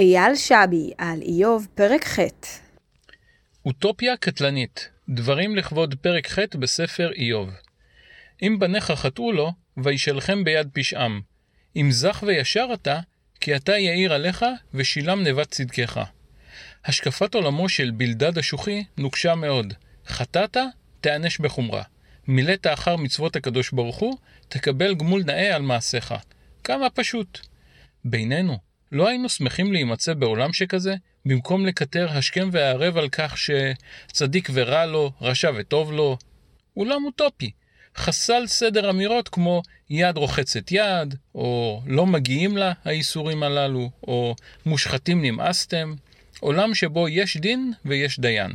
איל שבי על איוב פרק ח'. אוטופיה קטלנית, דברים לכבוד פרק ח' בספר איוב. אם בניך חטאו לו, וישלחם ביד פשעם. אם זך וישר אתה, כי אתה יאיר עליך ושילם נבט צדקך. השקפת עולמו של בלדד השוחי נוקשה מאוד. חטאת, תענש בחומרה. מילאת אחר מצוות הקדוש ברוך הוא, תקבל גמול נאה על מעשיך. כמה פשוט. בינינו, לא היינו שמחים להימצא בעולם שכזה, במקום לקטר השכם והערב על כך שצדיק ורע לו, רשע וטוב לו. עולם אוטופי. חסל סדר אמירות כמו יד רוחצת יד, או לא מגיעים לה האיסורים הללו, או מושחתים נמאסתם. עולם שבו יש דין ויש דיין.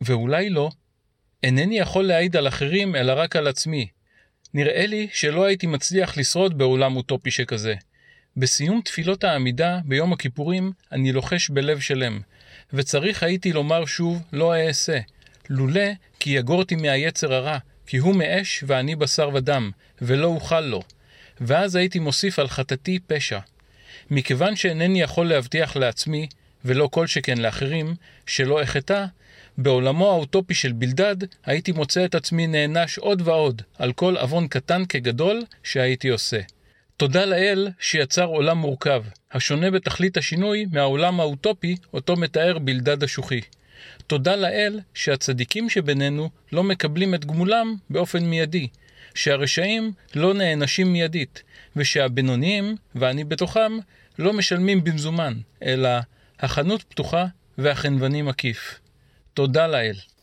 ואולי לא. אינני יכול להעיד על אחרים אלא רק על עצמי. נראה לי שלא הייתי מצליח לשרוד בעולם אוטופי שכזה. בסיום תפילות העמידה ביום הכיפורים אני לוחש בלב שלם, וצריך הייתי לומר שוב לא אעשה, לולא כי יגורתי מהיצר הרע, כי הוא מאש ואני בשר ודם, ולא אוכל לו, ואז הייתי מוסיף על חטאתי פשע. מכיוון שאינני יכול להבטיח לעצמי, ולא כל שכן לאחרים, שלא החטא, בעולמו האוטופי של בלדד הייתי מוצא את עצמי נענש עוד ועוד על כל עוון קטן כגדול שהייתי עושה. תודה לאל שיצר עולם מורכב, השונה בתכלית השינוי מהעולם האוטופי אותו מתאר בלדד השוחי. תודה לאל שהצדיקים שבינינו לא מקבלים את גמולם באופן מיידי, שהרשעים לא נענשים מיידית, ושהבינוניים, ואני בתוכם, לא משלמים במזומן, אלא החנות פתוחה והחנוונים עקיף. תודה לאל.